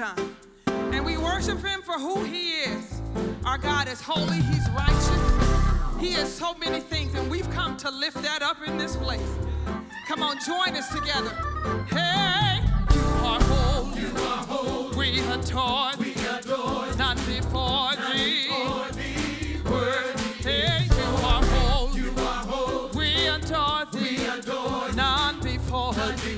time. And we worship him for who he is. Our God is holy, he's righteous. He is so many things, and we've come to lift that up in this place. Come on, join us together. Hey, you are holy. You are holy. We adore thee. We adore thee. Not before thee. Not before thee. Worthy. Hey, you are holy. You are holy. We adore thee. We adore thee. Not before thee.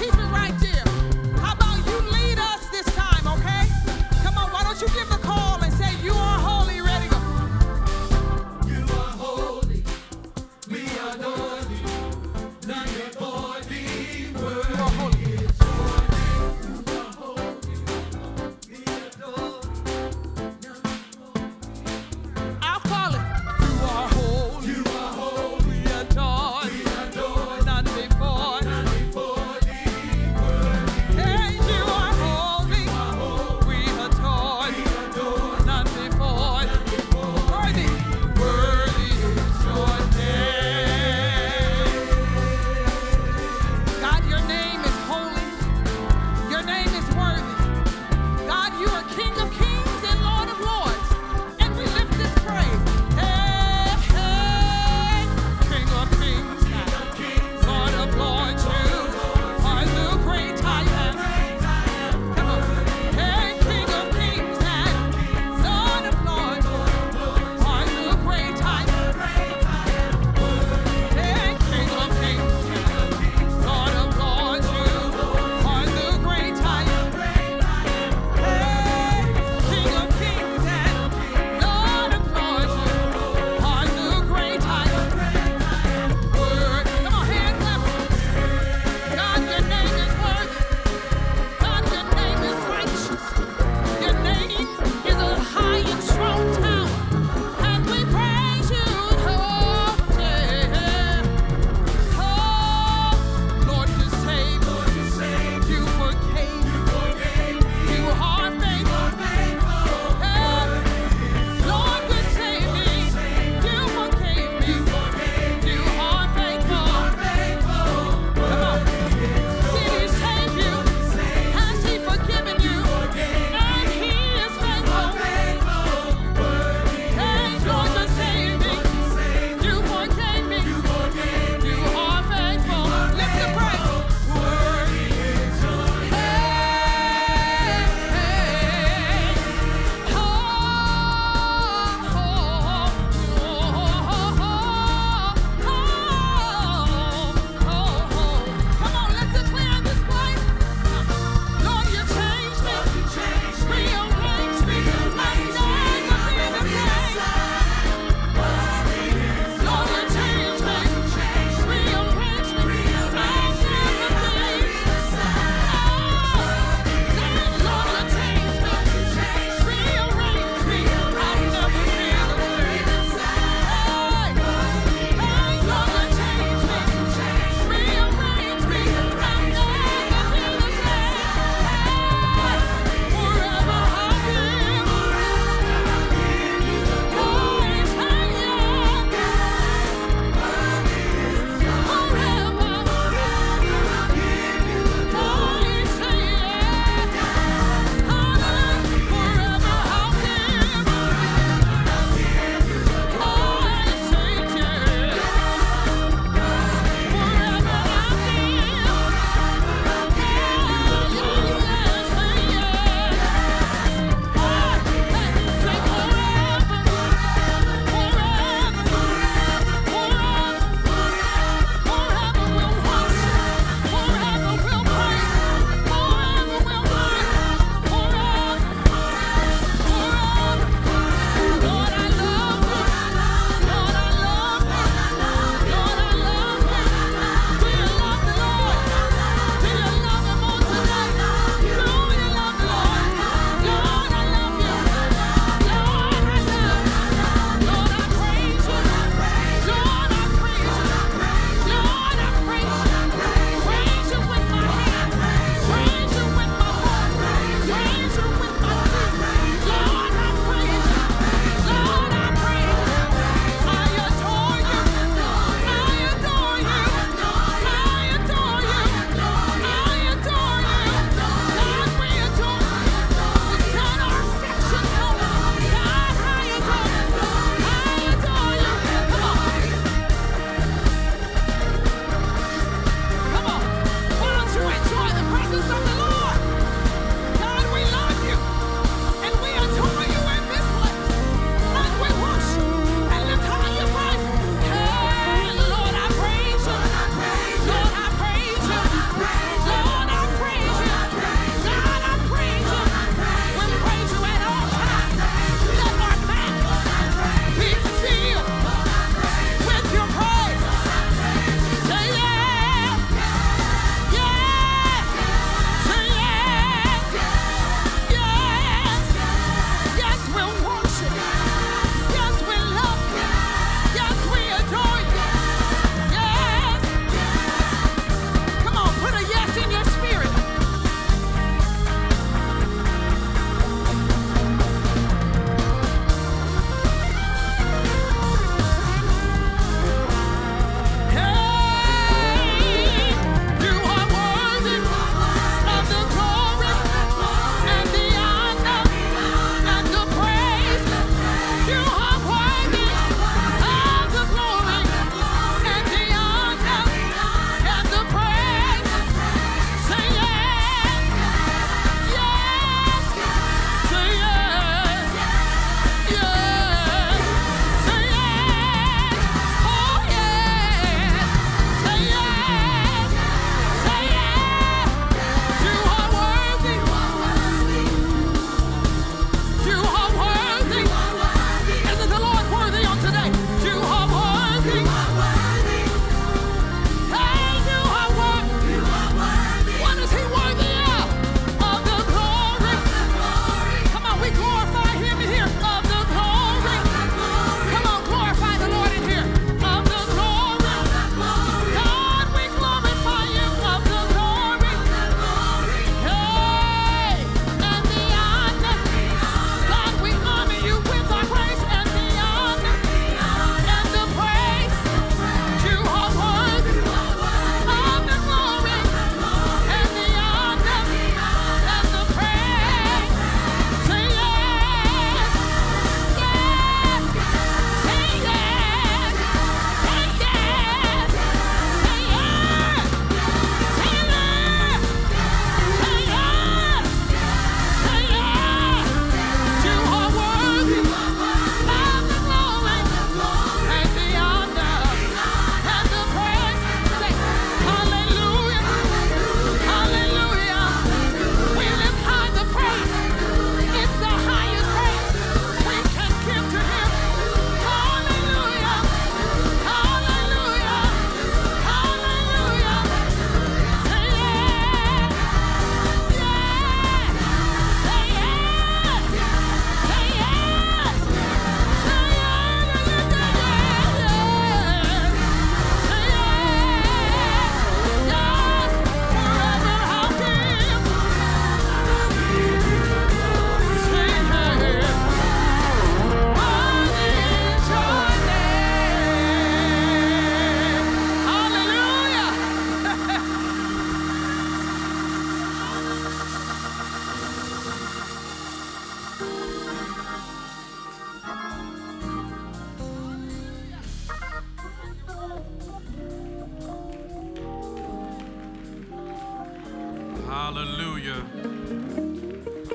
Keep it right there. How about you lead us this time?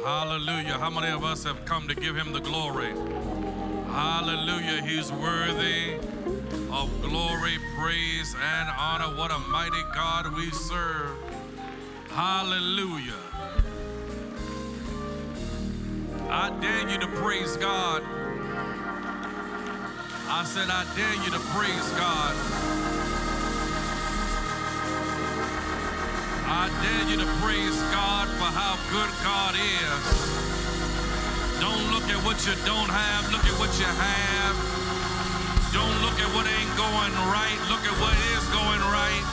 Hallelujah. How many of us have come to give him the glory? Hallelujah. He's worthy of glory, praise, and honor. What a mighty God we serve. Hallelujah. I dare you to praise God. I said, I dare you to praise God. I dare you to praise God for how good God is. Don't look at what you don't have. Look at what you have. Don't look at what ain't going right. Look at what is going right.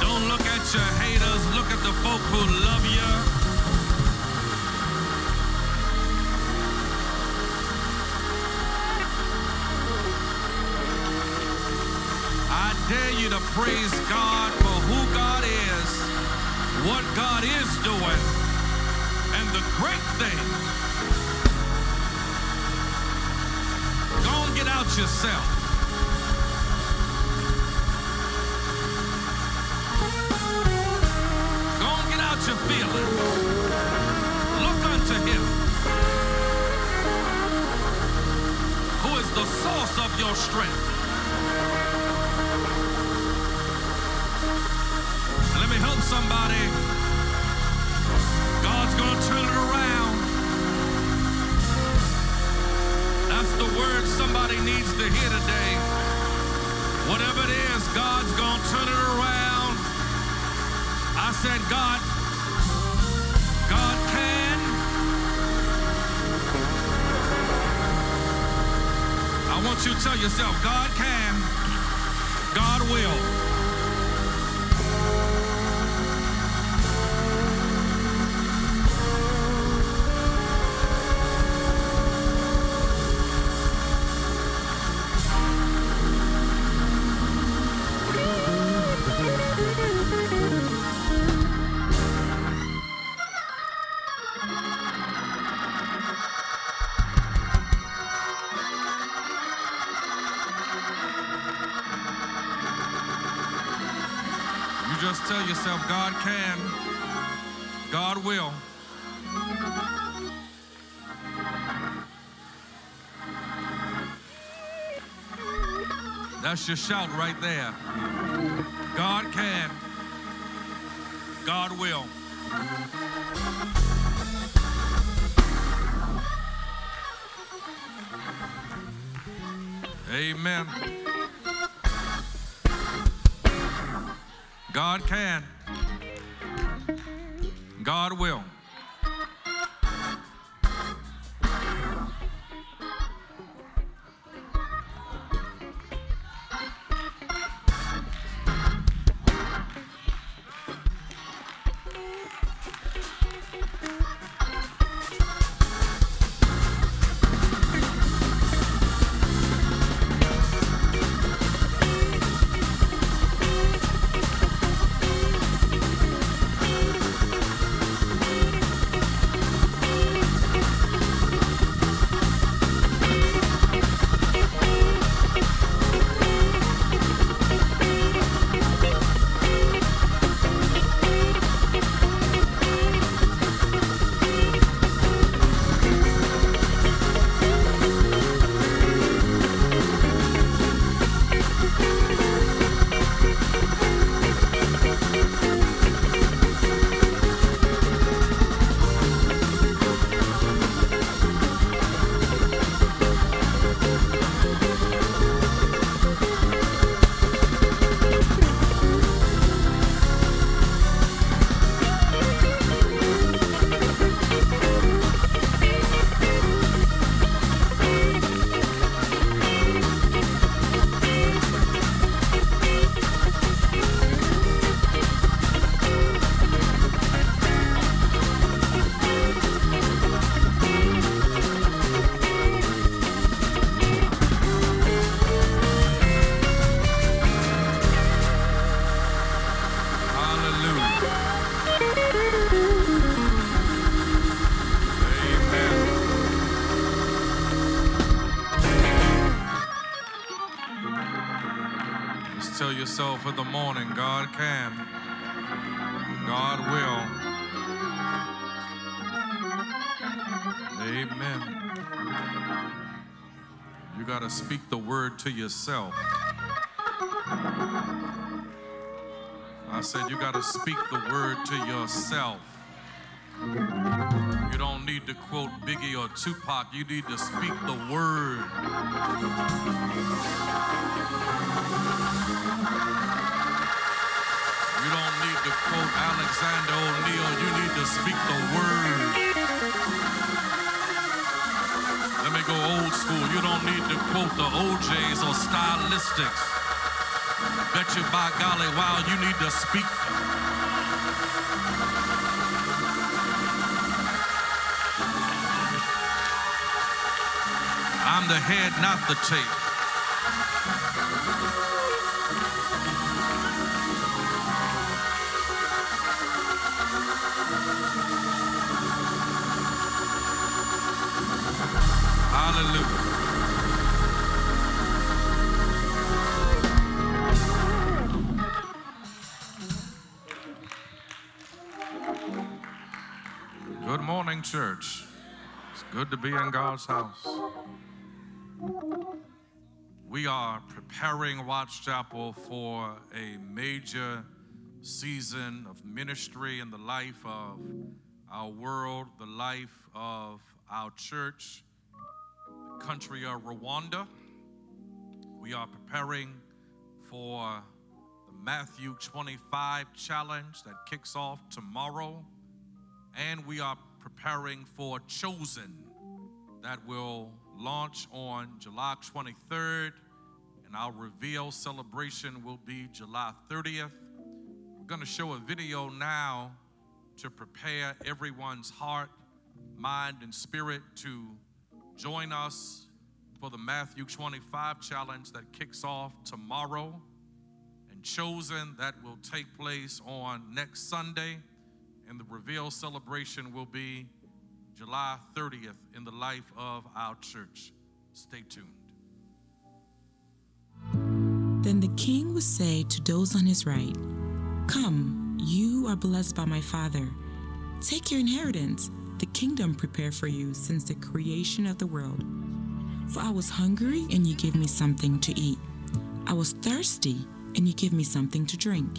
Don't look at your haters. Look at the folk who love you. I dare you to praise God for who God is, what God is doing, and the great thing. Go and get out yourself. Go and get out your feelings. Look unto him, who is the source of your strength. Let me help somebody. God's going to turn it around. That's the word somebody needs to hear today. Whatever it is, God's going to turn it around. I said, God can. I want you to tell yourself, God can, God will. Tell yourself, God can, God will. That's your shout right there. God can, God will. Amen. God can, God will. Yourself in the morning, God can, God will. Amen. You got to speak the word to yourself. I said you got to speak the word to yourself. You don't need to quote Biggie or Tupac. You need to speak the word. You don't need to quote Alexander O'Neill. You need to speak the word. Let me go old school. You don't need to quote the OJs or stylistics. Bet you by golly, wow, you need to speak. I'm the head, not the tail. Hallelujah. Good morning, church. It's good to be in God's house. We are preparing Watts Chapel for a major season of ministry in the life of our world, the life of our church, the country of Rwanda. We are preparing for the Matthew 25 challenge that kicks off tomorrow, and we are preparing for Chosen that will launch on July 23rd, and our reveal celebration will be July 30th. We're going to show a video now to prepare everyone's heart, mind, and spirit to join us for the Matthew 25 challenge that kicks off tomorrow, and Chosen that will take place on next Sunday, and the reveal celebration will be July 30th in the life of our church. Stay tuned. Then the king would say to those on his right, "Come, you are blessed by my father. Take your inheritance, the kingdom prepared for you since the creation of the world. For I was hungry, and you gave me something to eat. I was thirsty, and you gave me something to drink.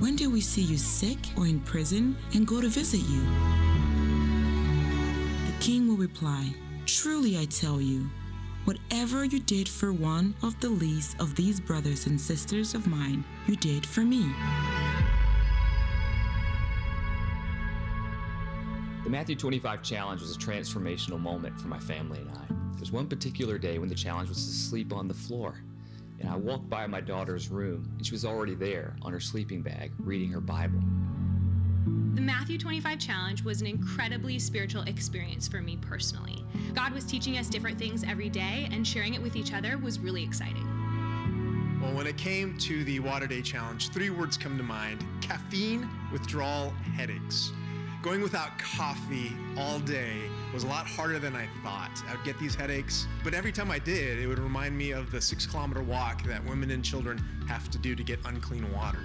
When did we see you sick or in prison and go to visit you?" The king will reply, "Truly I tell you, whatever you did for one of the least of these brothers and sisters of mine, you did for me." The Matthew 25 challenge was a transformational moment for my family and I. There's one particular day when the challenge was to sleep on the floor, and I walked by my daughter's room, and she was already there on her sleeping bag reading her Bible. The Matthew 25 challenge was an incredibly spiritual experience for me personally. God was teaching us different things every day, and sharing it with each other was really exciting. Well, when it came to the Water Day challenge, three words come to mind: caffeine, withdrawal, headaches. Going without coffee all day was a lot harder than I thought. I would get these headaches, but every time I did, it would remind me of the 6-kilometer walk that women and children have to do to get unclean water.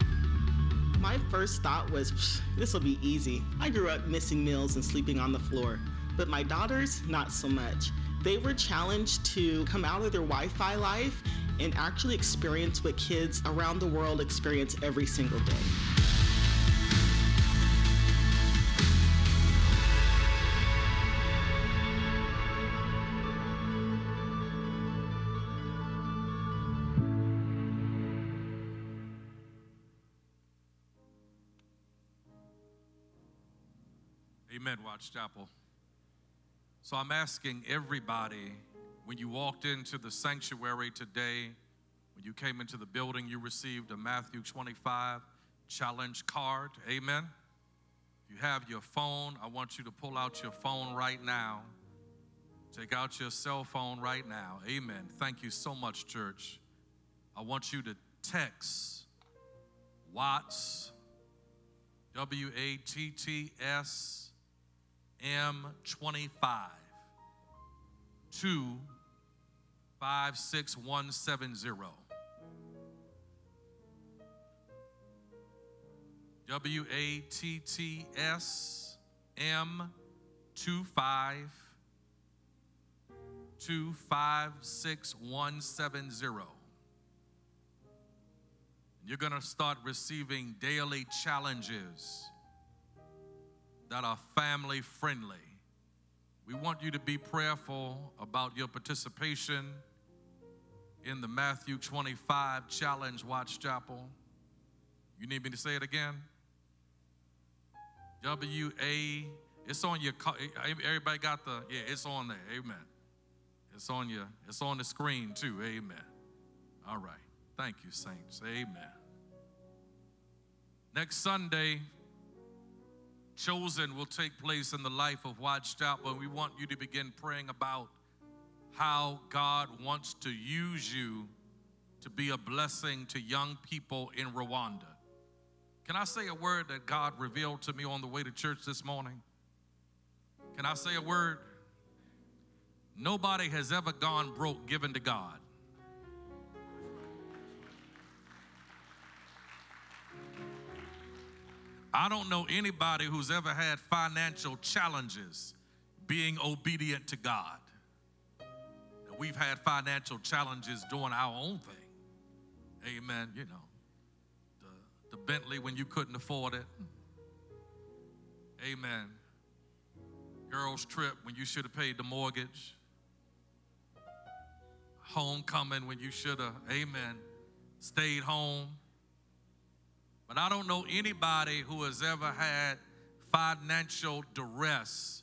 My first thought was, this will be easy. I grew up missing meals and sleeping on the floor, but my daughters, not so much. They were challenged to come out of their Wi-Fi life and actually experience what kids around the world experience every single day. Watts Chapel. So I'm asking everybody, when you walked into the sanctuary today, when you came into the building, you received a Matthew 25 challenge card. Amen. If you have your phone, I want you to pull out your phone right now. Take out your cell phone right now. Amen. Thank you so much, church. I want you to text Watts, WATTS M25 to 56170. WATTS M25 to 56170. You're going to start receiving daily challenges that are family friendly. We want you to be prayerful about your participation in the Matthew 25 challenge, Watts Chapel. You need me to say it again? It's on your, everybody got the, yeah, it's on there, amen. It's on your, it's on the screen too, amen. All right. Thank you, saints. Amen. Next Sunday, Chosen will take place in the life of Watts Chapel, and we want you to begin praying about how God wants to use you to be a blessing to young people in Rwanda. Can I say a word that God revealed to me on the way to church this morning? Can I say a word? Nobody has ever gone broke giving to God. I don't know anybody who's ever had financial challenges being obedient to God. We've had financial challenges doing our own thing. Amen. You know, the Bentley when you couldn't afford it. Amen. Girls' trip when you should have paid the mortgage. Homecoming when you should have, amen, stayed home. But I don't know anybody who has ever had financial duress,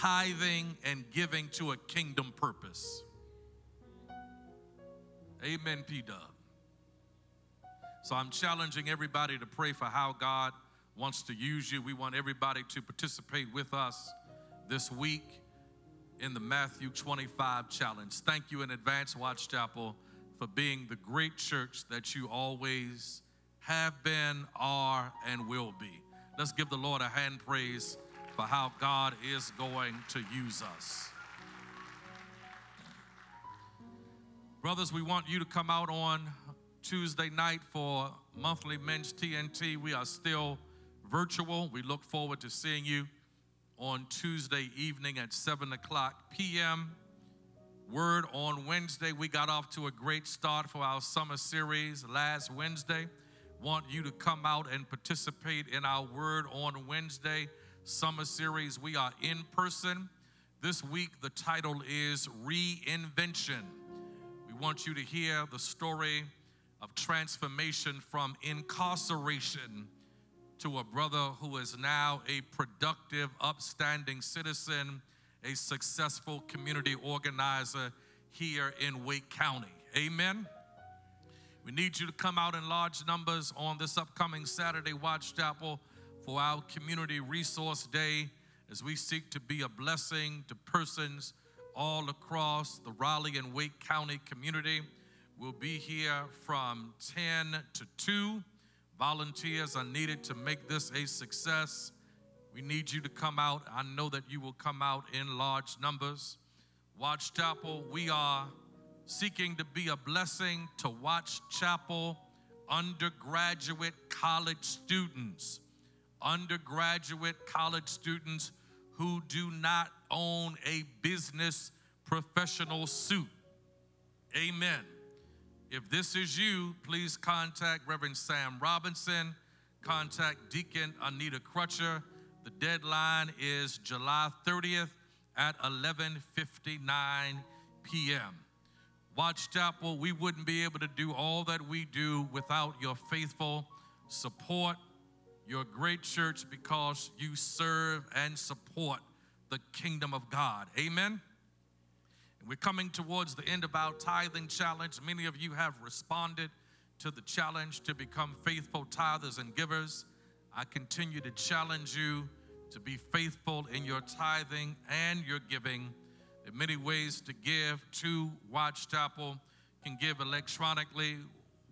tithing and giving to a kingdom purpose. Amen, P-Dub. So I'm challenging everybody to pray for how God wants to use you. We want everybody to participate with us this week in the Matthew 25 challenge. Thank you in advance, Watts Chapel, for being the great church that you always have been, are, and will be. Let's give the Lord a hand praise for how God is going to use us. Brothers, we want you to come out on Tuesday night for monthly men's TNT. We are still virtual. We look forward to seeing you on Tuesday evening at 7:00 p.m. Word on Wednesday. We got off to a great start for our summer series last Wednesday. Want you to come out and participate in our Word on Wednesday summer series. We are in person. This week, the title is Reinvention. We want you to hear the story of transformation from incarceration to a brother who is now a productive, upstanding citizen, a successful community organizer here in Wake County. Amen. We need you to come out in large numbers on this upcoming Saturday, Watts Chapel, for our Community Resource Day as we seek to be a blessing to persons all across the Raleigh and Wake County community. We'll be here from 10 to 2. Volunteers are needed to make this a success. We need you to come out. I know that you will come out in large numbers. Watts Chapel, we are seeking to be a blessing to Watts Chapel undergraduate college students who do not own a business professional suit. Amen. If this is you, please contact Reverend Sam Robinson, contact Deacon Anita Crutcher. The deadline is July 30th at 11:59 p.m. Watts Chapel, we wouldn't be able to do all that we do without your faithful support, your great church, because you serve and support the kingdom of God. Amen? And we're coming towards the end of our tithing challenge. Many of you have responded to the challenge to become faithful tithers and givers. I continue to challenge you to be faithful in your tithing and your giving There are many ways to give to Watts Chapel. You can give electronically,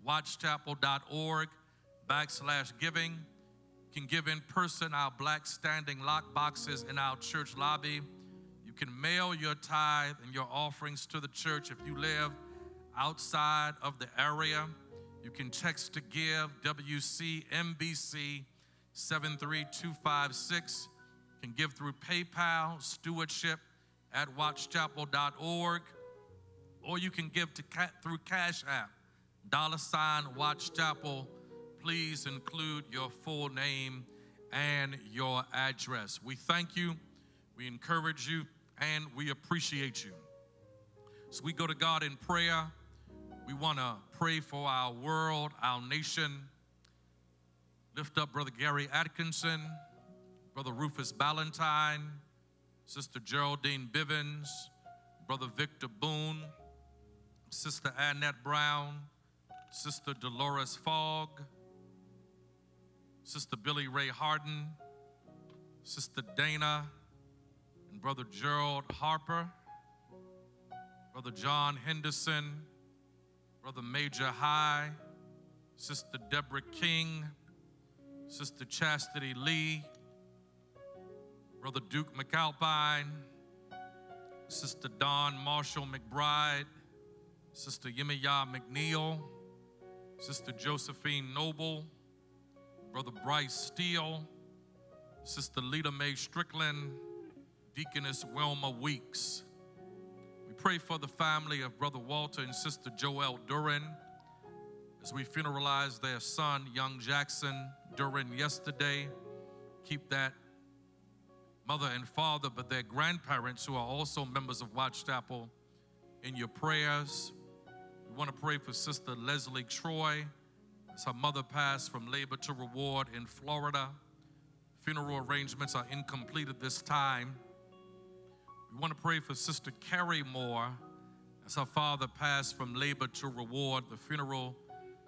watchchapel.org/giving. You can give in person. Our black standing lock boxes in our church lobby. You can mail your tithe and your offerings to the church if you live outside of the area. You can text to give, WCMBC 73256. You can give through PayPal, stewardship@watchchapel.org, or you can give through Cash App, $Watts Chapel. Please include your full name and your address. We thank you, we encourage you, and we appreciate you. So we go to God in prayer. We want to pray for our world, our nation. Lift up Brother Gary Atkinson, Brother Rufus Ballantyne, Sister Geraldine Bivens, Brother Victor Boone, Sister Annette Brown, Sister Dolores Fogg, Sister Billy Ray Harden, Sister Dana, and Brother Gerald Harper, Brother John Henderson, Brother Major High, Sister Deborah King, Sister Chastity Lee, Brother Duke McAlpine, Sister Don Marshall McBride, Sister Yemiah McNeil, Sister Josephine Noble, Brother Bryce Steele, Sister Lita Mae Strickland, Deaconess Wilma Weeks. We pray for the family of Brother Walter and Sister Joelle Duran as we funeralize their son, young Jackson Duran, yesterday. Keep that mother and father, but their grandparents who are also members of Watts Chapel in your prayers. We want to pray for Sister Leslie Troy as her mother passed from labor to reward in Florida. Funeral arrangements are incomplete at this time. We want to pray for Sister Carrie Moore as her father passed from labor to reward. The funeral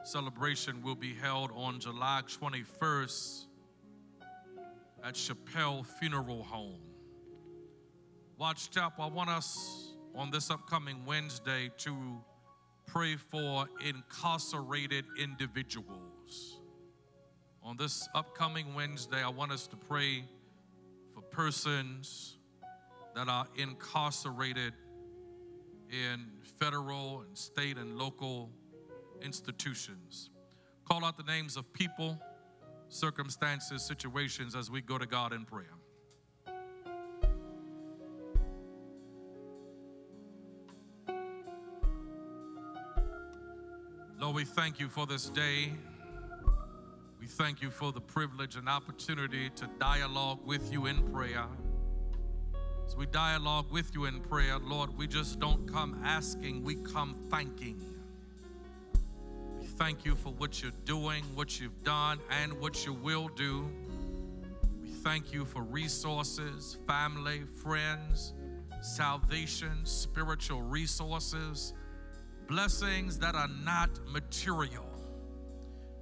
celebration will be held on July 21st. At Chappelle Funeral Home. Watts Chapel, I want us on this upcoming Wednesday to pray for incarcerated individuals. On this upcoming Wednesday, I want us to pray for persons that are incarcerated in federal and state and local institutions. Call out the names of people, circumstances, situations as we go to God in prayer. Lord, we thank you for this day. We thank you for the privilege and opportunity to dialogue with you in prayer. As we dialogue with you in prayer, Lord, we just don't come asking, we come thanking. Thank you for what you're doing, what you've done, and what you will do. We thank you for resources, family, friends, salvation, spiritual resources, blessings that are not material.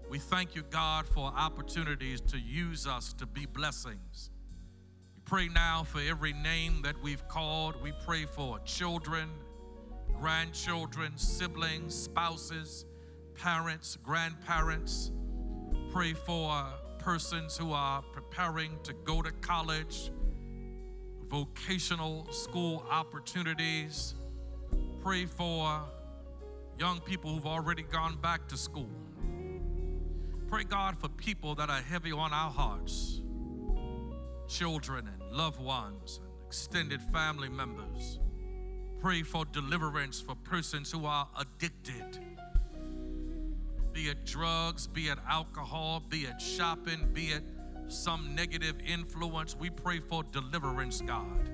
We thank you, God, for opportunities to use us to be blessings. We pray now for every name that we've called. We pray for children, grandchildren, siblings, spouses, parents, grandparents. Pray for persons who are preparing to go to college, vocational school opportunities. Pray for young people who've already gone back to school. Pray, God, for people that are heavy on our hearts, children and loved ones and extended family members. Pray for deliverance for persons who are addicted, be it drugs, be it alcohol, be it shopping, be it some negative influence. We pray for deliverance, God.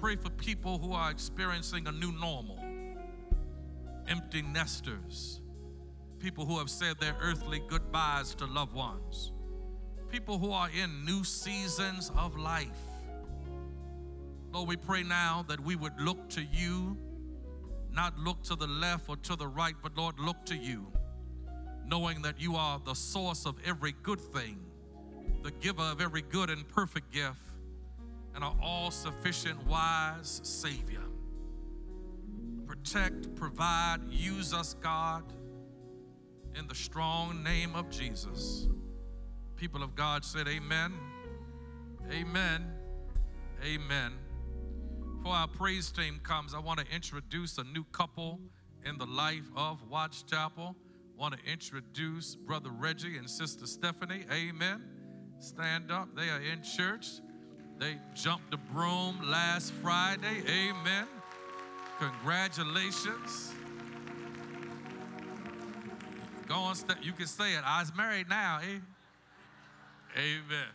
Pray for people who are experiencing a new normal, empty nesters, people who have said their earthly goodbyes to loved ones, people who are in new seasons of life. Lord, we pray now that we would look to you, not look to the left or to the right, but Lord, look to you, knowing that you are the source of every good thing, the giver of every good and perfect gift. and our all-sufficient, wise Savior. Protect, provide, use us, God, in the strong name of Jesus. People of God said amen, amen, amen. Before our praise team comes, I want to introduce a new couple in the life of Watts Chapel. I want to introduce Brother Reggie and Sister Stephanie, amen. Stand up, they are in church. They jumped the broom last Friday, amen. Congratulations. Go on, you can say it. I was married now, eh? Amen.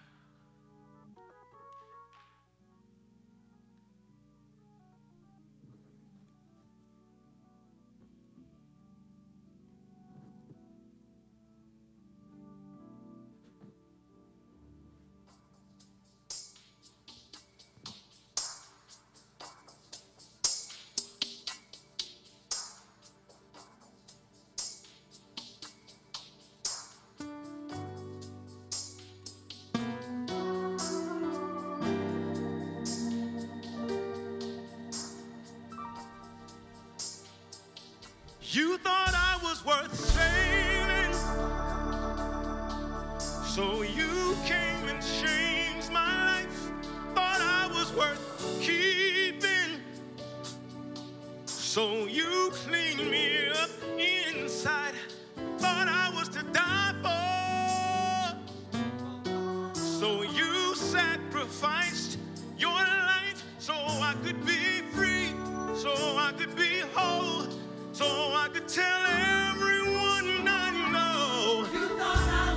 You thought I was worth saving, so you came and changed my life. Thought I was worth keeping, so you cleaned me up inside. Thought I was to die for, so you sacrificed your life so I could be free, so I could be whole. So I could tell everyone I know. You thought I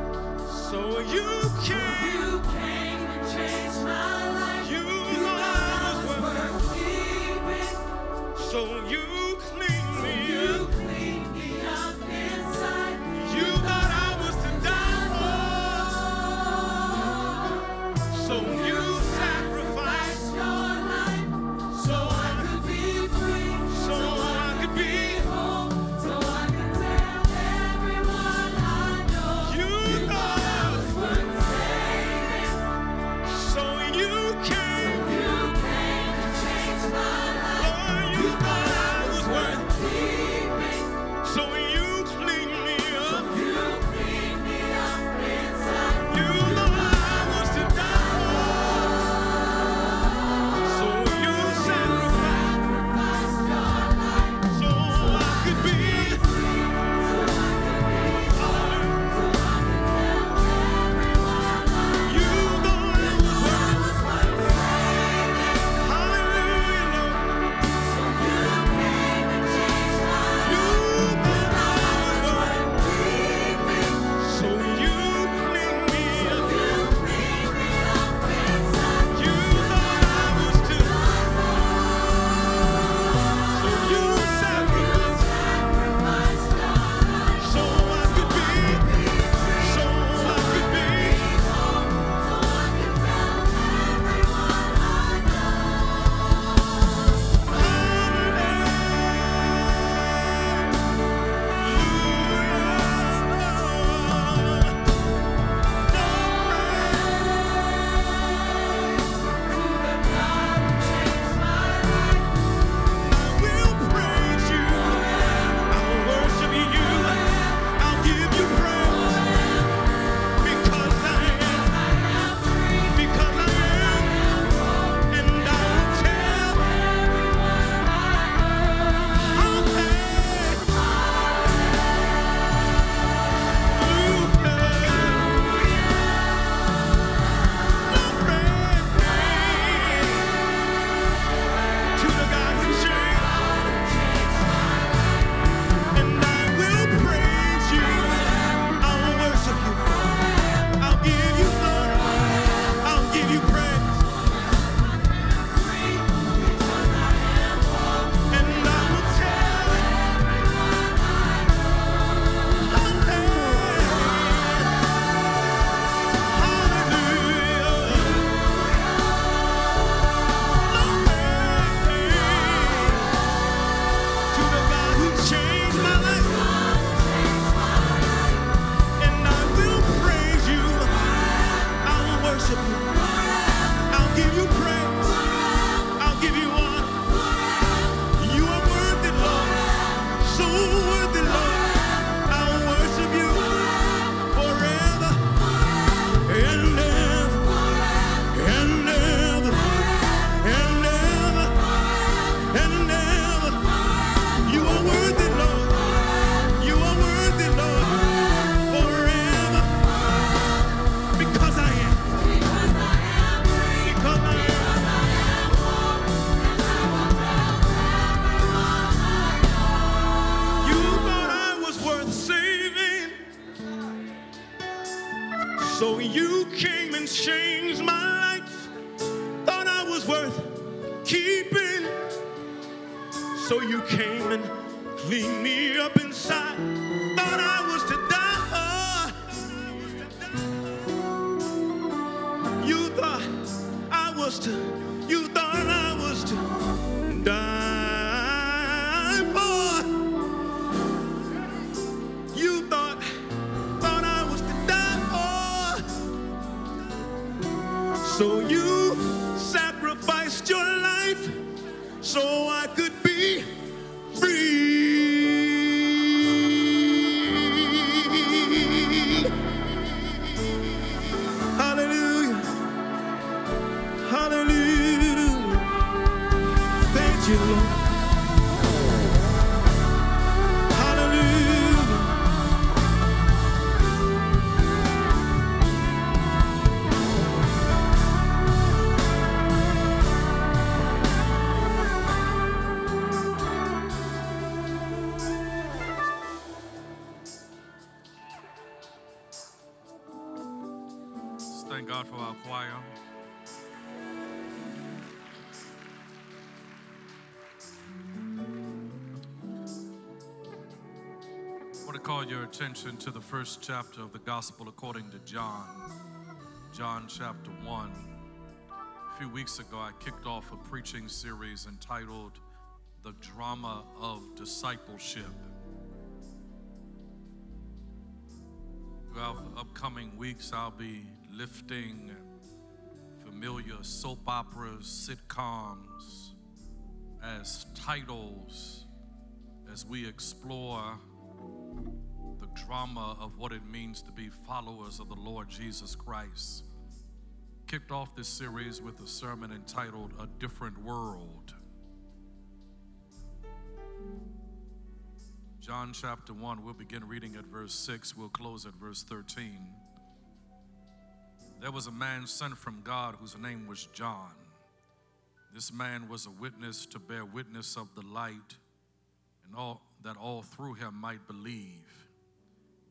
was worth saving, so you came. You came and changed my life. You thought I was worth keeping, so you cleaned me up. You cleaned me up inside. You thought I was to die for, so you. was worth keeping. So you came and cleaned me up inside. Thought I was to die. You thought I was to, you thought I was to die for. You thought I was to die for. So you sacrificed your life so I could be free. Hallelujah. Hallelujah. Thank you, Lord. Attention to the first chapter of the Gospel according to John, John chapter 1. A few weeks ago, I kicked off a preaching series entitled The Drama of Discipleship. Throughout the upcoming weeks, I'll be lifting familiar soap operas, sitcoms as titles as we explore drama of what it means to be followers of the Lord Jesus Christ. Kicked off this series with a sermon entitled A Different World. John chapter 1, we'll begin reading at verse 6, we'll close at verse 13. There was a man sent from God whose name was John. This man was a witness to bear witness of the light, and all through him might believe.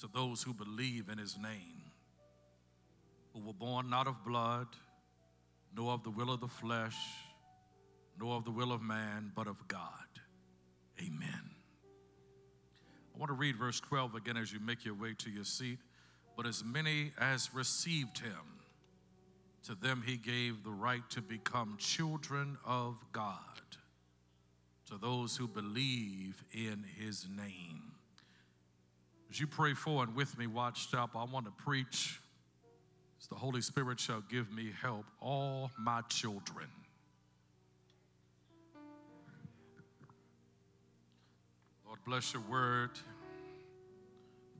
to those who believe in his name, who were born not of blood, nor of the will of the flesh, nor of the will of man, but of God. Amen. I want to read verse 12 again as you make your way to your seat. But as many as received him, to them he gave the right to become children of God, to those who believe in his name. As you pray for and with me, Watts Chapel, I want to preach, as the Holy Spirit shall give me help, all my children. Lord, bless your word.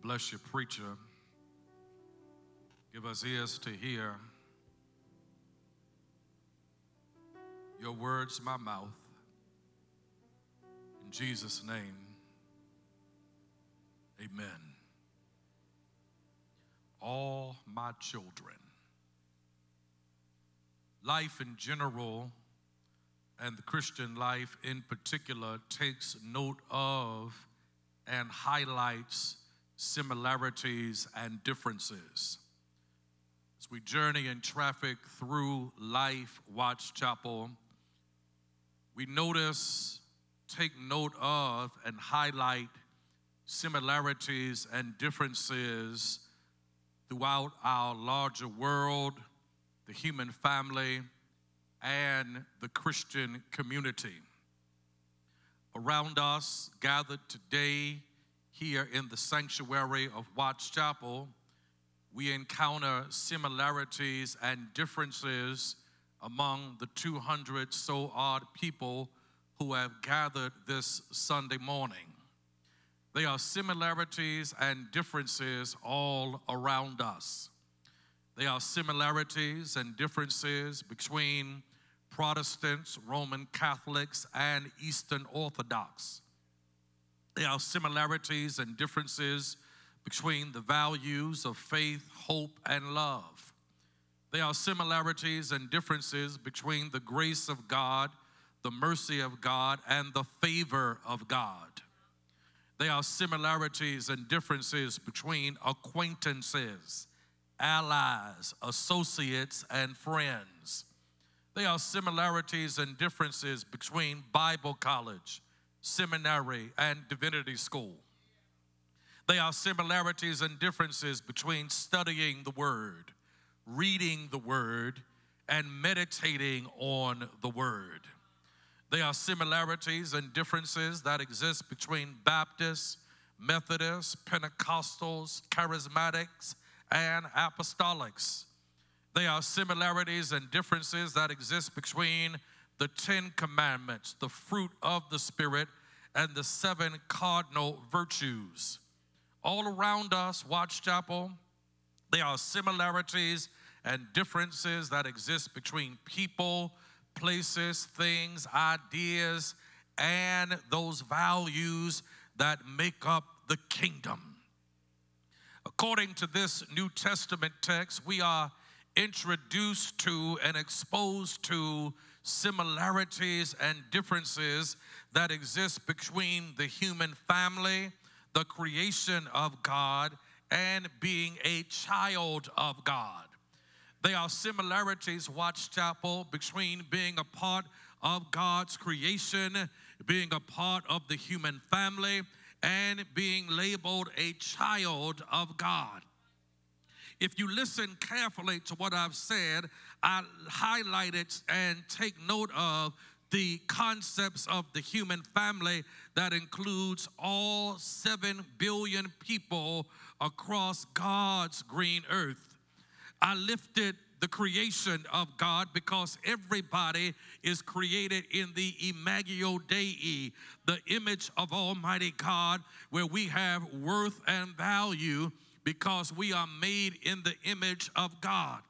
Bless your preacher. Give us ears to hear your words, my mouth. In Jesus' name. Amen. All my children. Life in general and the Christian life in particular takes note of and highlights similarities and differences. As we journey and traffic through life, Watts Chapel, we notice, take note of, and highlight similarities and differences throughout our larger world, the human family, and the Christian community. Around us, gathered today here in the sanctuary of Watts Chapel, we encounter similarities and differences among the 200 so odd people who have gathered this Sunday morning. There are similarities and differences all around us. There are similarities and differences between Protestants, Roman Catholics, and Eastern Orthodox. There are similarities and differences between the values of faith, hope, and love. There are similarities and differences between the grace of God, the mercy of God, and the favor of God. There are similarities and differences between acquaintances, allies, associates, and friends. There are similarities and differences between Bible college, seminary, and divinity school. There are similarities and differences between studying the Word, reading the Word, and meditating on the Word. There are similarities and differences that exist between Baptists, Methodists, Pentecostals, Charismatics, and Apostolics. There are similarities and differences that exist between the 10 Commandments, the fruit of the Spirit, and the 7 cardinal virtues. All around us, Watts Chapel, there are similarities and differences that exist between people, places, things, ideas, and those values that make up the kingdom. According to this New Testament text, we are introduced to and exposed to similarities and differences that exist between the human family, the creation of God, and being a child of God. There are similarities, Watts Chapel, between being a part of God's creation, being a part of the human family, and being labeled a child of God. If you listen carefully to what I've said, I highlighted and take note of the concepts of the human family that includes all 7 billion people across God's green earth. I lifted the creation of God because everybody is created in the Imago Dei, the image of Almighty God, where we have worth and value because we are made in the image of God.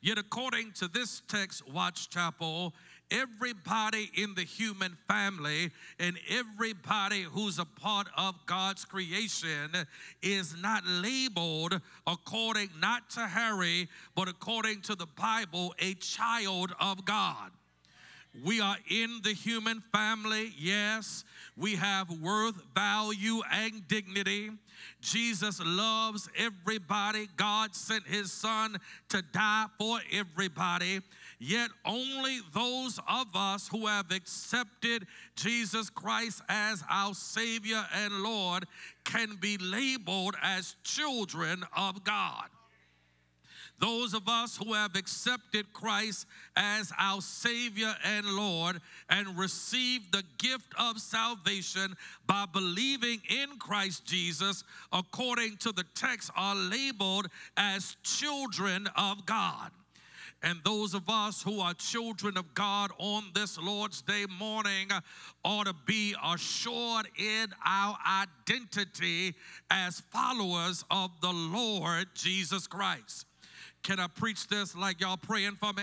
Yet according to this text, Watts Chapel, everybody in the human family and everybody who's a part of God's creation is not labeled according not to Harry, but according to the Bible, a child of God. We are in the human family, yes. We have worth, value, and dignity. Jesus loves everybody. God sent his son to die for everybody. Yet only those of us who have accepted Jesus Christ as our Savior and Lord can be labeled as children of God. Those of us who have accepted Christ as our Savior and Lord and received the gift of salvation by believing in Christ Jesus, according to the text, are labeled as children of God. And those of us who are children of God on this Lord's Day morning ought to be assured in our identity as followers of the Lord Jesus Christ. Can I preach this like y'all praying for me?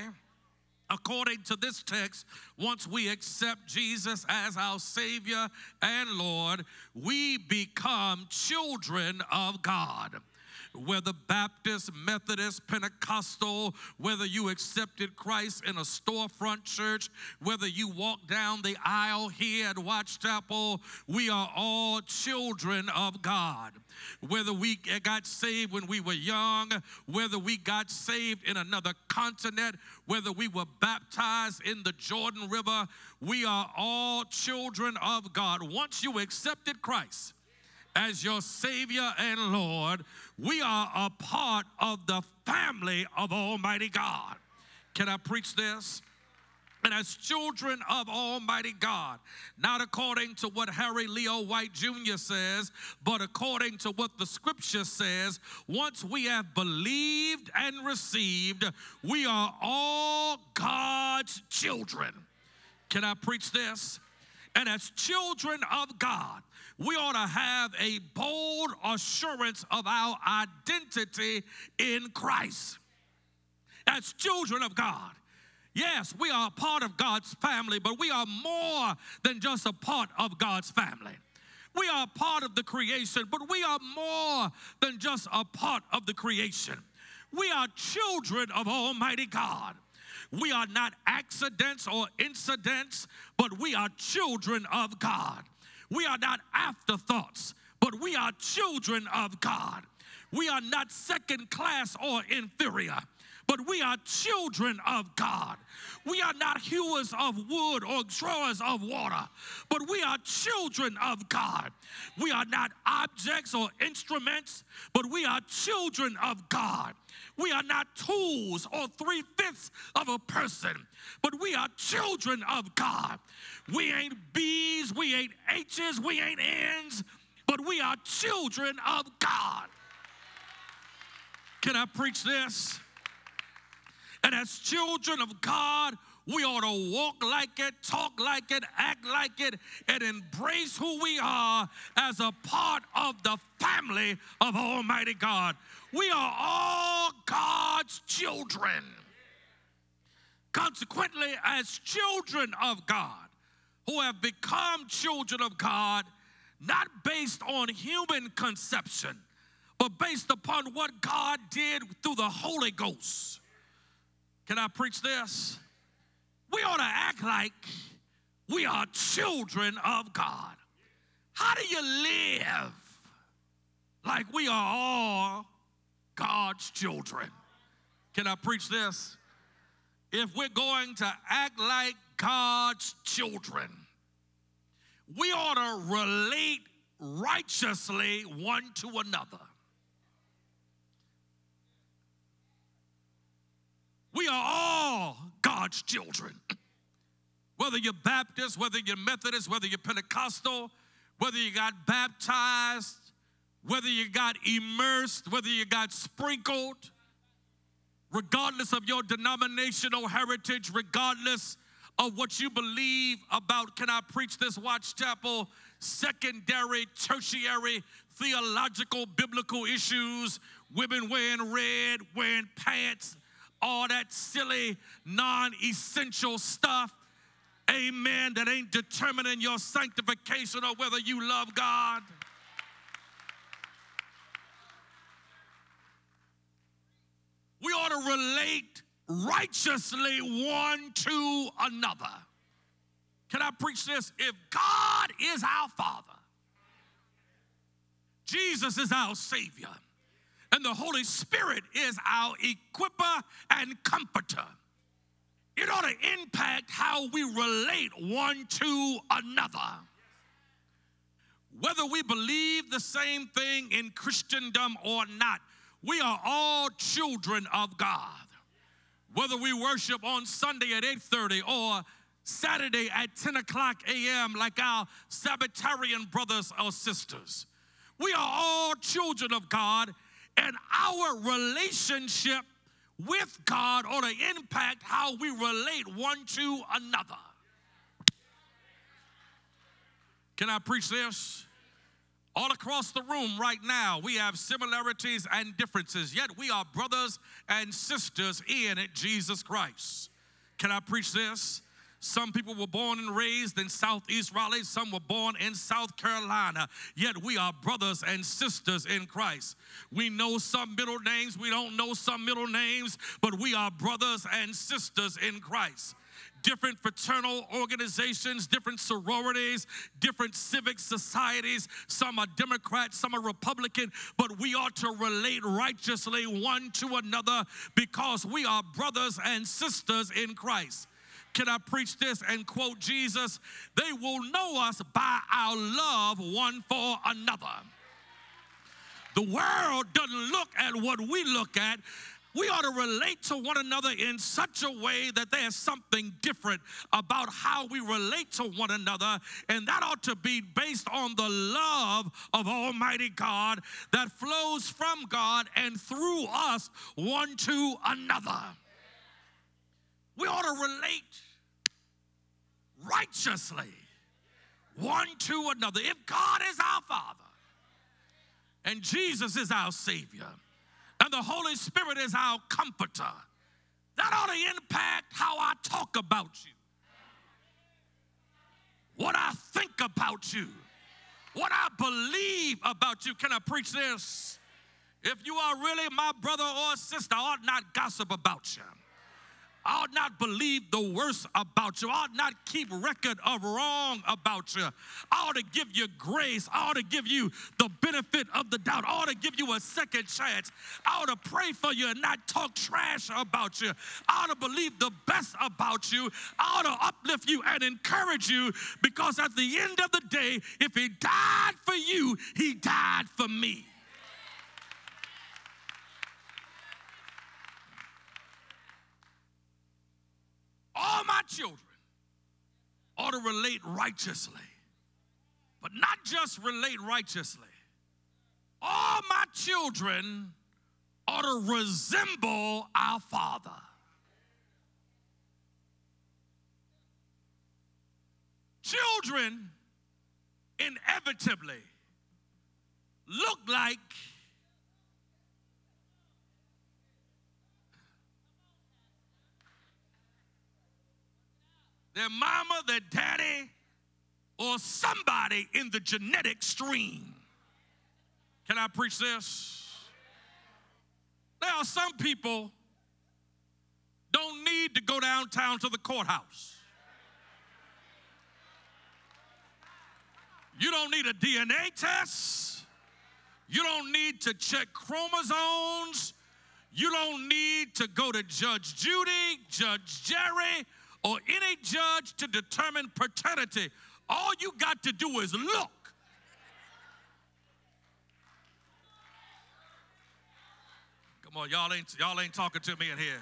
According to this text, once we accept Jesus as our Savior and Lord, we become children of God. Whether Baptist, Methodist, Pentecostal, whether you accepted Christ in a storefront church, whether you walk down the aisle here at Watts Chapel, we are all children of God. Whether we got saved when we were young, whether we got saved in another continent, whether we were baptized in the Jordan River, we are all children of God. Once you accepted Christ as your Savior and Lord, we are a part of the family of Almighty God. Can I preach this? And as children of Almighty God, not according to what Harry Leo White Jr. says, but according to what the Scripture says, once we have believed and received, we are all God's children. Can I preach this? And as children of God, we ought to have a bold assurance of our identity in Christ. As children of God, Yes, we are a part of God's family, but we are more than just a part of God's family. We are a part of the creation, but we are more than just a part of the creation. We are children of Almighty God. We are not accidents or incidents, but we are children of God. We are not afterthoughts, but we are children of God. We are not second class or inferior, but we are children of God. We are not hewers of wood or drawers of water, but we are children of God. We are not objects or instruments, but we are children of God. We are not tools or 3/5 of a person, but we are children of God. We ain't B's, we ain't H's, we ain't N's, but we are children of God. Can I preach this? And as children of God, we ought to walk like it, talk like it, act like it, and embrace who we are as a part of the family of Almighty God. We are all God's children. Consequently, as children of God, who have become children of God, not based on human conception, but based upon what God did through the Holy Ghost. Can I preach this? We ought to act like we are children of God. How do you live like we are all God's children? Can I preach this? If we're going to act like God's children, we ought to relate righteously one to another. We are all God's children. Whether you're Baptist, whether you're Methodist, whether you're Pentecostal, whether you got baptized, whether you got immersed, whether you got sprinkled, regardless of your denominational heritage, regardless of what you believe about, can I preach this, Watts Chapel, secondary, tertiary, theological, biblical issues, women wearing red, wearing pants, all that silly, non-essential stuff, amen, that ain't determining your sanctification or whether you love God. We ought to relate righteously one to another. Can I preach this? If God is our Father, Jesus is our Savior, and the Holy Spirit is our equipper and comforter, it ought to impact how we relate one to another. Whether we believe the same thing in Christendom or not, we are all children of God. Whether we worship on Sunday at 8:30 or Saturday at 10 o'clock a.m. like our Sabbatarian brothers or sisters, we are all children of God. And our relationship with God ought to impact how we relate one to another. Can I preach this? All across the room right now, we have similarities and differences, yet we are brothers and sisters in Jesus Christ. Can I preach this? Some people were born and raised in Southeast Raleigh. Some were born in South Carolina. Yet we are brothers and sisters in Christ. We know some middle names. We don't know some middle names, but we are brothers and sisters in Christ. Different fraternal organizations, different sororities, different civic societies. Some are Democrat, some are Republican, but we ought to relate righteously one to another because we are brothers and sisters in Christ. Can I preach this and quote Jesus? They will know us by our love one for another. The world doesn't look at what we look at. We ought to relate to one another in such a way that there's something different about how we relate to one another, and that ought to be based on the love of Almighty God that flows from God and through us one to another. We ought to relate righteously one to another. If God is our Father and Jesus is our Savior and the Holy Spirit is our comforter, That ought to impact how I talk about you, what I think about you, what I believe about you. Can I preach this? If you are really my brother or sister, I ought not gossip about you. I ought not believe the worst about you. I ought not keep record of wrong about you. I ought to give you grace. I ought to give you the benefit of the doubt. I ought to give you a second chance. I ought to pray for you and not talk trash about you. I ought to believe the best about you. I ought to uplift you and encourage you, because at the end of the day, if he died for you, he died for me. All my children ought to relate righteously, but not just relate righteously. All my children ought to resemble our Father. Children inevitably look like their mama, their daddy, or somebody in the genetic stream. Can I preach this? There are some people don't need to go downtown to the courthouse. You don't need a DNA test. You don't need to check chromosomes. You don't need to go to Judge Judy, Judge Jerry, or any judge to determine paternity. All you got to do is look. Come on, y'all ain't talking to me in here.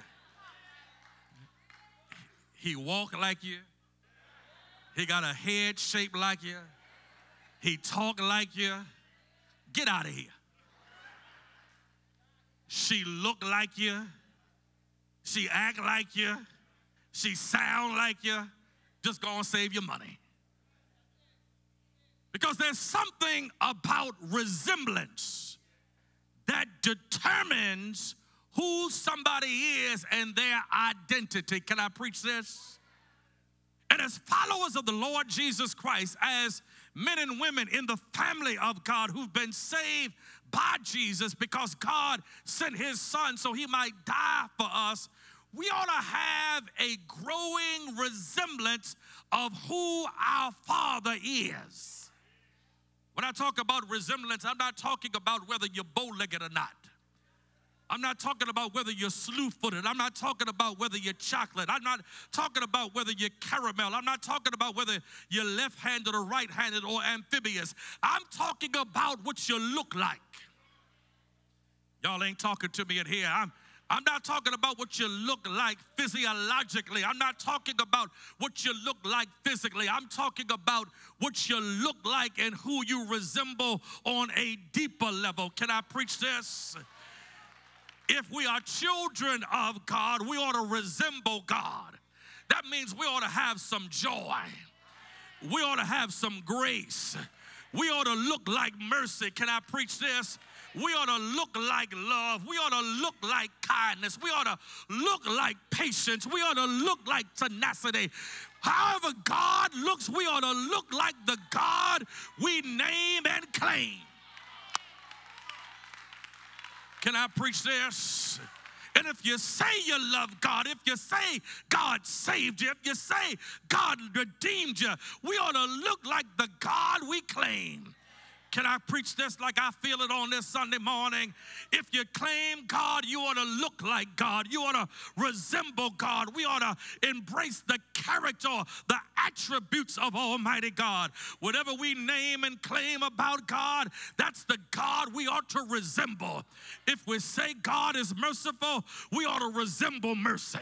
He walk like you. He got a head shaped like you. He talk like you. Get out of here. She look like you. She act like you. She sound like you. Just gonna save your money. Because there's something about resemblance that determines who somebody is and their identity. Can I preach this? And as followers of the Lord Jesus Christ, as men and women in the family of God who've been saved by Jesus because God sent his son so he might die for us, we ought to have a growing resemblance of who our Father is. When I talk about resemblance, I'm not talking about whether you're bow-legged or not. I'm not talking about whether you're slew-footed. I'm not talking about whether you're chocolate. I'm not talking about whether you're caramel. I'm not talking about whether you're left-handed or right-handed or amphibious. I'm talking about what you look like. Y'all ain't talking to me in here. I'm not talking about what you look like physiologically. I'm not talking about what you look like physically. I'm talking about what you look like and who you resemble on a deeper level. Can I preach this? If we are children of God, we ought to resemble God. That means we ought to have some joy. We ought to have some grace. We ought to look like mercy. Can I preach this? We ought to look like love. We ought to look like kindness. We ought to look like patience. We ought to look like tenacity. However God looks, we ought to look like the God we name and claim. Can I preach this? And if you say you love God, if you say God saved you, if you say God redeemed you, we ought to look like the God we claim. Can I preach this like I feel it on this Sunday morning? If you claim God, you ought to look like God. You ought to resemble God. We ought to embrace the character, the attributes of Almighty God. Whatever we name and claim about God, that's the God we ought to resemble. If we say God is merciful, we ought to resemble mercy.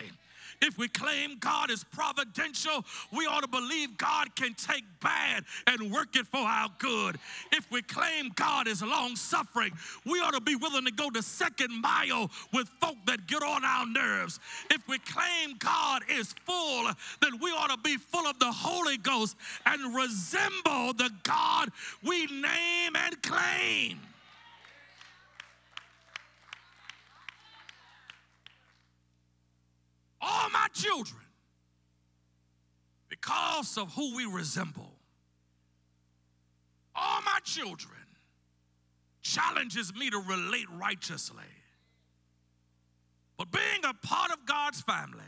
If we claim God is providential, we ought to believe God can take bad and work it for our good. If we claim God is long-suffering, we ought to be willing to go the second mile with folk that get on our nerves. If we claim God is full, then we ought to be full of the Holy Ghost and resemble the God we name and claim. all my children because of who we resemble. All my children challenges me to relate righteously. But being a part of God's family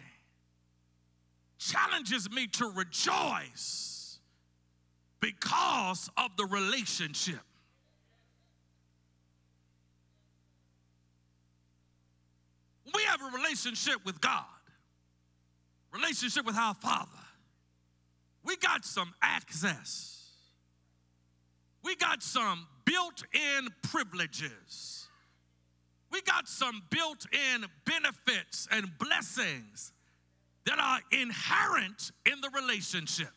challenges me to rejoice because of the relationship. We have a relationship with God, relationship with our Father. We got some access. We got some built-in privileges. We got some built-in benefits and blessings that are inherent in the relationship.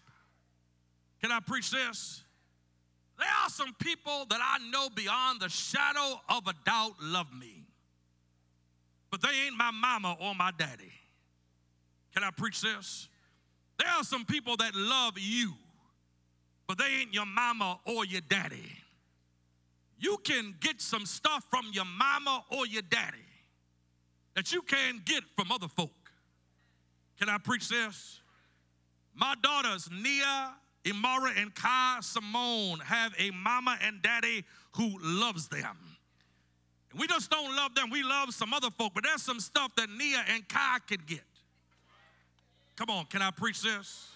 Can I preach this? There are some people that I know beyond the shadow of a doubt love me, but they ain't my mama or my daddy. Can I preach this? There are some people that love you, but they ain't your mama or your daddy. You can get some stuff from your mama or your daddy that you can't get from other folk. Can I preach this? My daughters, Nia, Imara, and Kai Simone, have a mama and daddy who loves them. And we just don't love them. We love some other folk, but there's some stuff that Nia and Kai can get. Come on, can I preach this?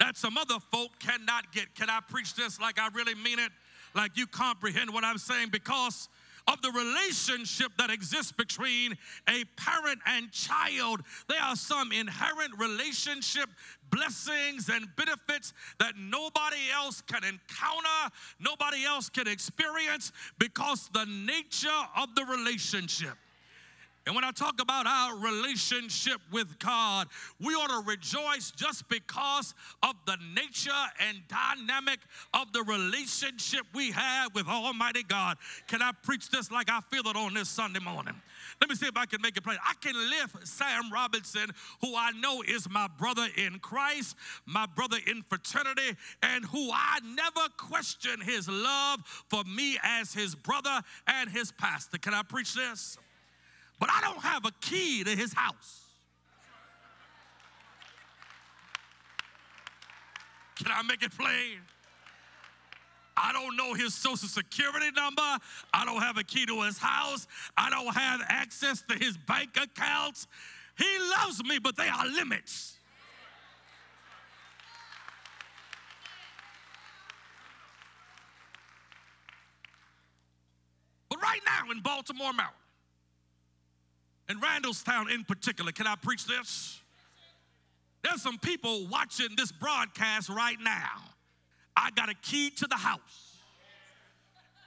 That some other folk cannot get. Can I preach this like I really mean it? Like you comprehend what I'm saying? Because of the relationship that exists between a parent and child, there are some inherent relationship blessings and benefits that nobody else can encounter, nobody else can experience because the nature of the relationship. And when I talk about our relationship with God, we ought to rejoice just because of the nature and dynamic of the relationship we have with Almighty God. Can I preach this like I feel it on this Sunday morning? Let me see if I can make it plain. I can lift Sam Robinson, who I know is my brother in Christ, my brother in fraternity, and who I never question his love for me as his brother and his pastor. Can I preach this? But I don't have a key to his house. Can I make it plain? I don't know his social security number. I don't have a key to his house. I don't have access to his bank accounts. He loves me, but there are limits. But right now in Baltimore, Maryland, in Randallstown in particular, can I preach this? There's some people watching this broadcast right now. I got a key to the house.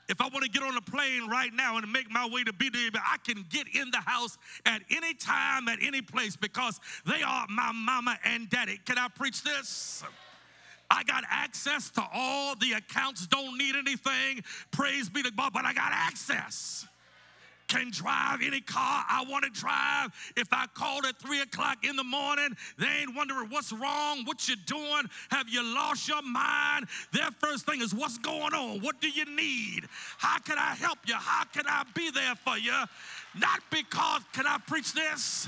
If I want to get on a plane right now and make my way to BDB, I can get in the house at any time, at any place, because they are my mama and daddy. Can I preach this? I got access to all the accounts, don't need anything. Praise be to God, but I got access. Can drive any car I want to drive. If I called at 3 o'clock in the morning, they ain't wondering what's wrong, what you're doing, have you lost your mind? Their first thing is, what's going on? What do you need? How can I help you? How can I be there for you? Not because, can I preach this?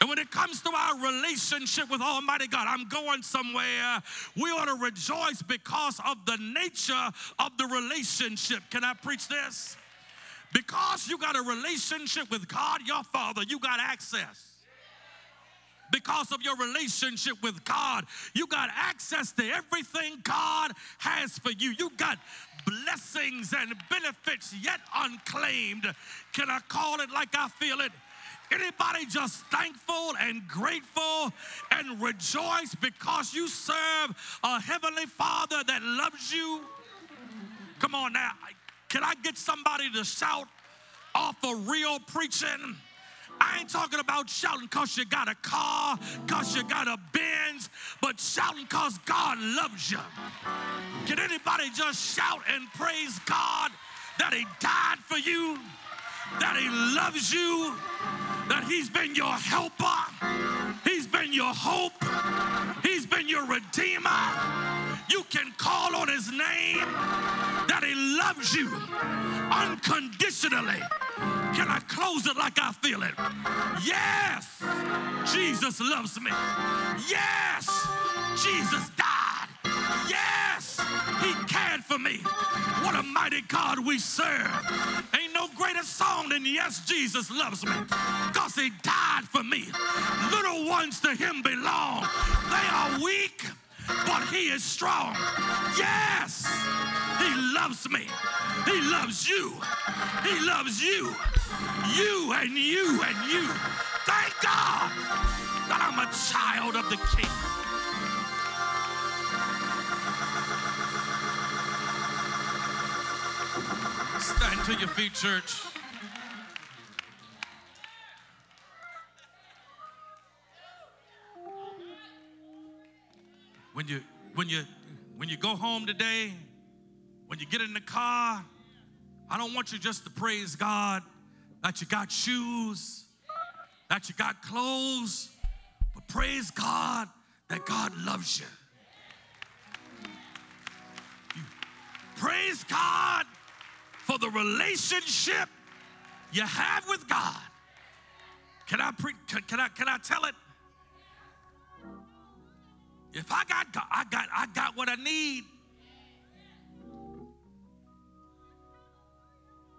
And when it comes to our relationship with Almighty God, I'm going somewhere. We ought to rejoice because of the nature of the relationship. Can I preach this? Because you got a relationship with God, your Father, you got access. Because of your relationship with God, you got access to everything God has for you. You got blessings and benefits yet unclaimed. Can I call it like I feel it? Anybody just thankful and grateful and rejoice because you serve a heavenly Father that loves you? Come on now. Can I get somebody to shout off of real preaching? I ain't talking about shouting because you got a car, because you got a Benz, but shouting because God loves you. Can anybody just shout and praise God that He died for you, that He loves you, that He's been your helper, He's been your hope, He's been your redeemer. You can call on His name, that He loves loves you unconditionally. Can I close it like I feel it? Yes, Jesus loves me. Yes, Jesus died. Yes, he cared for me. What a mighty God we serve. Ain't no greater song than Yes, Jesus Loves Me, because he died for me. Little ones to him belong. They are weak, but he is strong. Yes, he loves me. He loves you. He loves you. You and you and you. Thank God that I'm a child of the King. Stand to your feet, church. When you go home today, when you get in the car, I don't want you just to praise God that you got shoes, that you got clothes, but praise God that God loves you. Praise God for the relationship you have with God. Can I tell it? If I got God, I got what I need.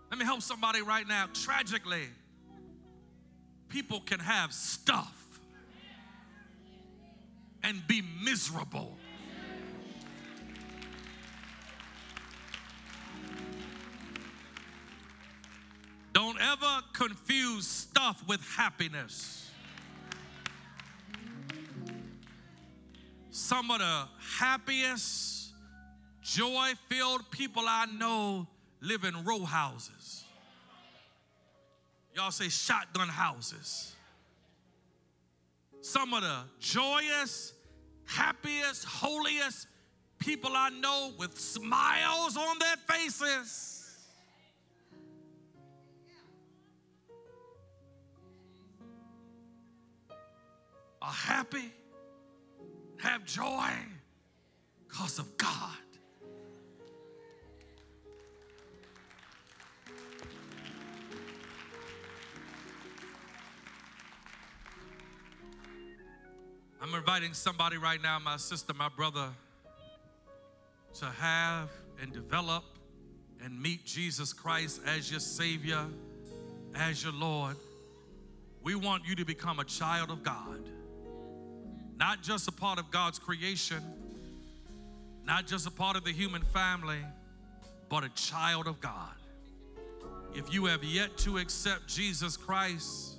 Let me help somebody right now. Tragically, people can have stuff and be miserable. Don't ever confuse stuff with happiness. Some of the happiest, joy-filled people I know live in row houses. Y'all say shotgun houses. Some of the joyous, happiest, holiest people I know with smiles on their faces. Are happy, have joy, because of God. I'm inviting somebody right now, my sister, my brother, to have and develop and meet Jesus Christ as your Savior, as your Lord. We want you to become a child of God. Not just a part of God's creation, not just a part of the human family, but a child of God. If you have yet to accept Jesus Christ,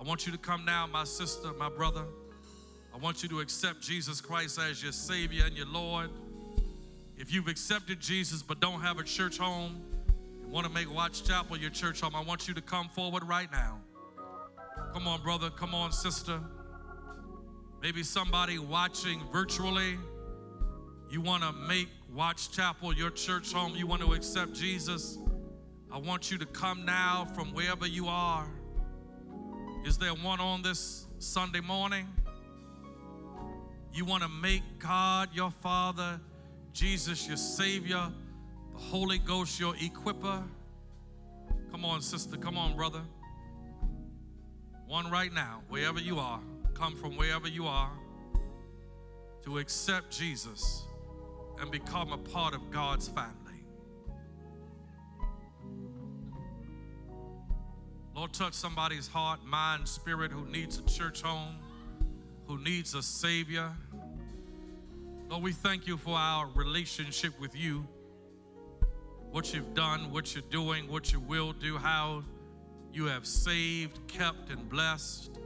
I want you to come now, my sister, my brother. I want you to accept Jesus Christ as your Savior and your Lord. If you've accepted Jesus but don't have a church home and want to make Watts Chapel your church home, I want you to come forward right now. Come on, brother. Come on, sister. Maybe somebody watching virtually, you want to make Watts Chapel your church home. You want to accept Jesus. I want you to come now from wherever you are. Is there one on this Sunday morning? You want to make God your Father, Jesus your Savior, the Holy Ghost your equipper? Come on, sister. Come on, brother. One right now, wherever you are. Come from wherever you are to accept Jesus and become a part of God's family. Lord, touch somebody's heart, mind, spirit who needs a church home, who needs a Savior. Lord, we thank you for our relationship with you, what you've done, what you're doing, what you will do, how you have saved, kept, and blessed.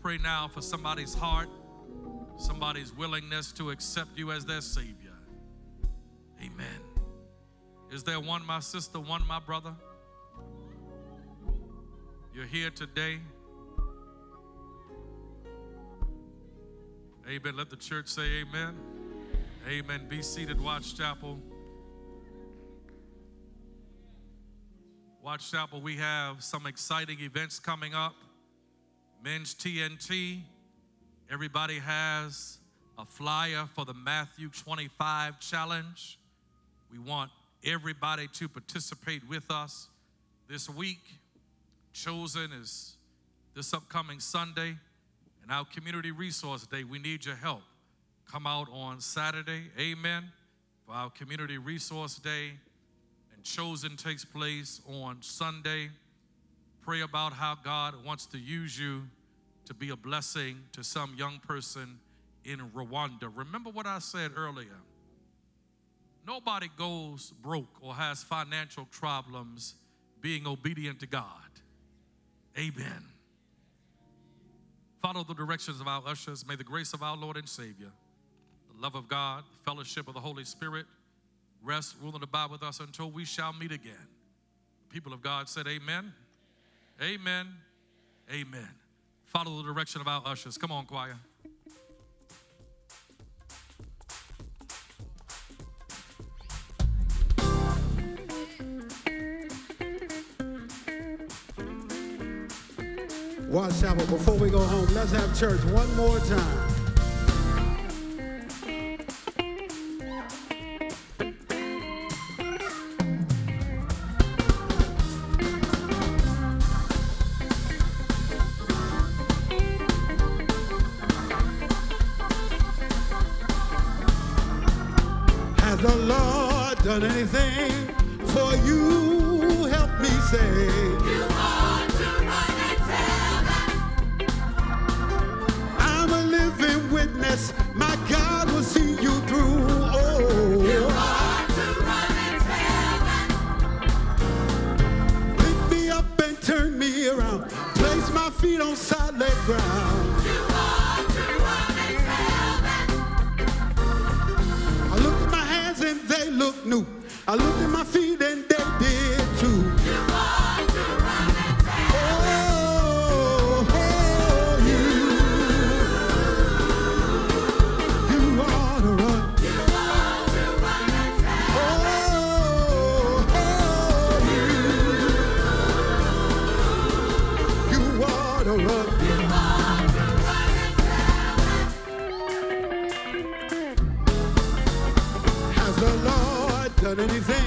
Pray now for somebody's heart, somebody's willingness to accept you as their Savior. Amen. Is there one, my sister, one, my brother? You're here today. Amen. Let the church say amen. Amen. Be seated, Watts Chapel. Watts Chapel, we have some exciting events coming up. Men's TNT, everybody has a flyer for the Matthew 25 challenge. We want everybody to participate with us this week. Chosen is this upcoming Sunday, and our Community Resource Day, we need your help. Come out on Saturday, amen, for our Community Resource Day. And Chosen takes place on Sunday. Pray about how God wants to use you to be a blessing to some young person in Rwanda. Remember what I said earlier. Nobody goes broke or has financial problems being obedient to God. Amen. Follow the directions of our ushers. May the grace of our Lord and Savior, the love of God, the fellowship of the Holy Spirit, rest, rule, and abide with us until we shall meet again. The people of God said amen. Amen. Amen. Amen. Amen. Follow the direction of our ushers. Come on, choir. Watts Chapel, before we go home, let's have church one more time. Has the Lord done anything for you? Help me say. You ought to run. Witness, my God will see you through. Oh, you are to run into heaven. Pick me up and turn me around. Place my feet on solid ground. You are to run into heaven. I looked at my hands and they looked new. I looked at my feet and they did too. You are to run into heaven. Anything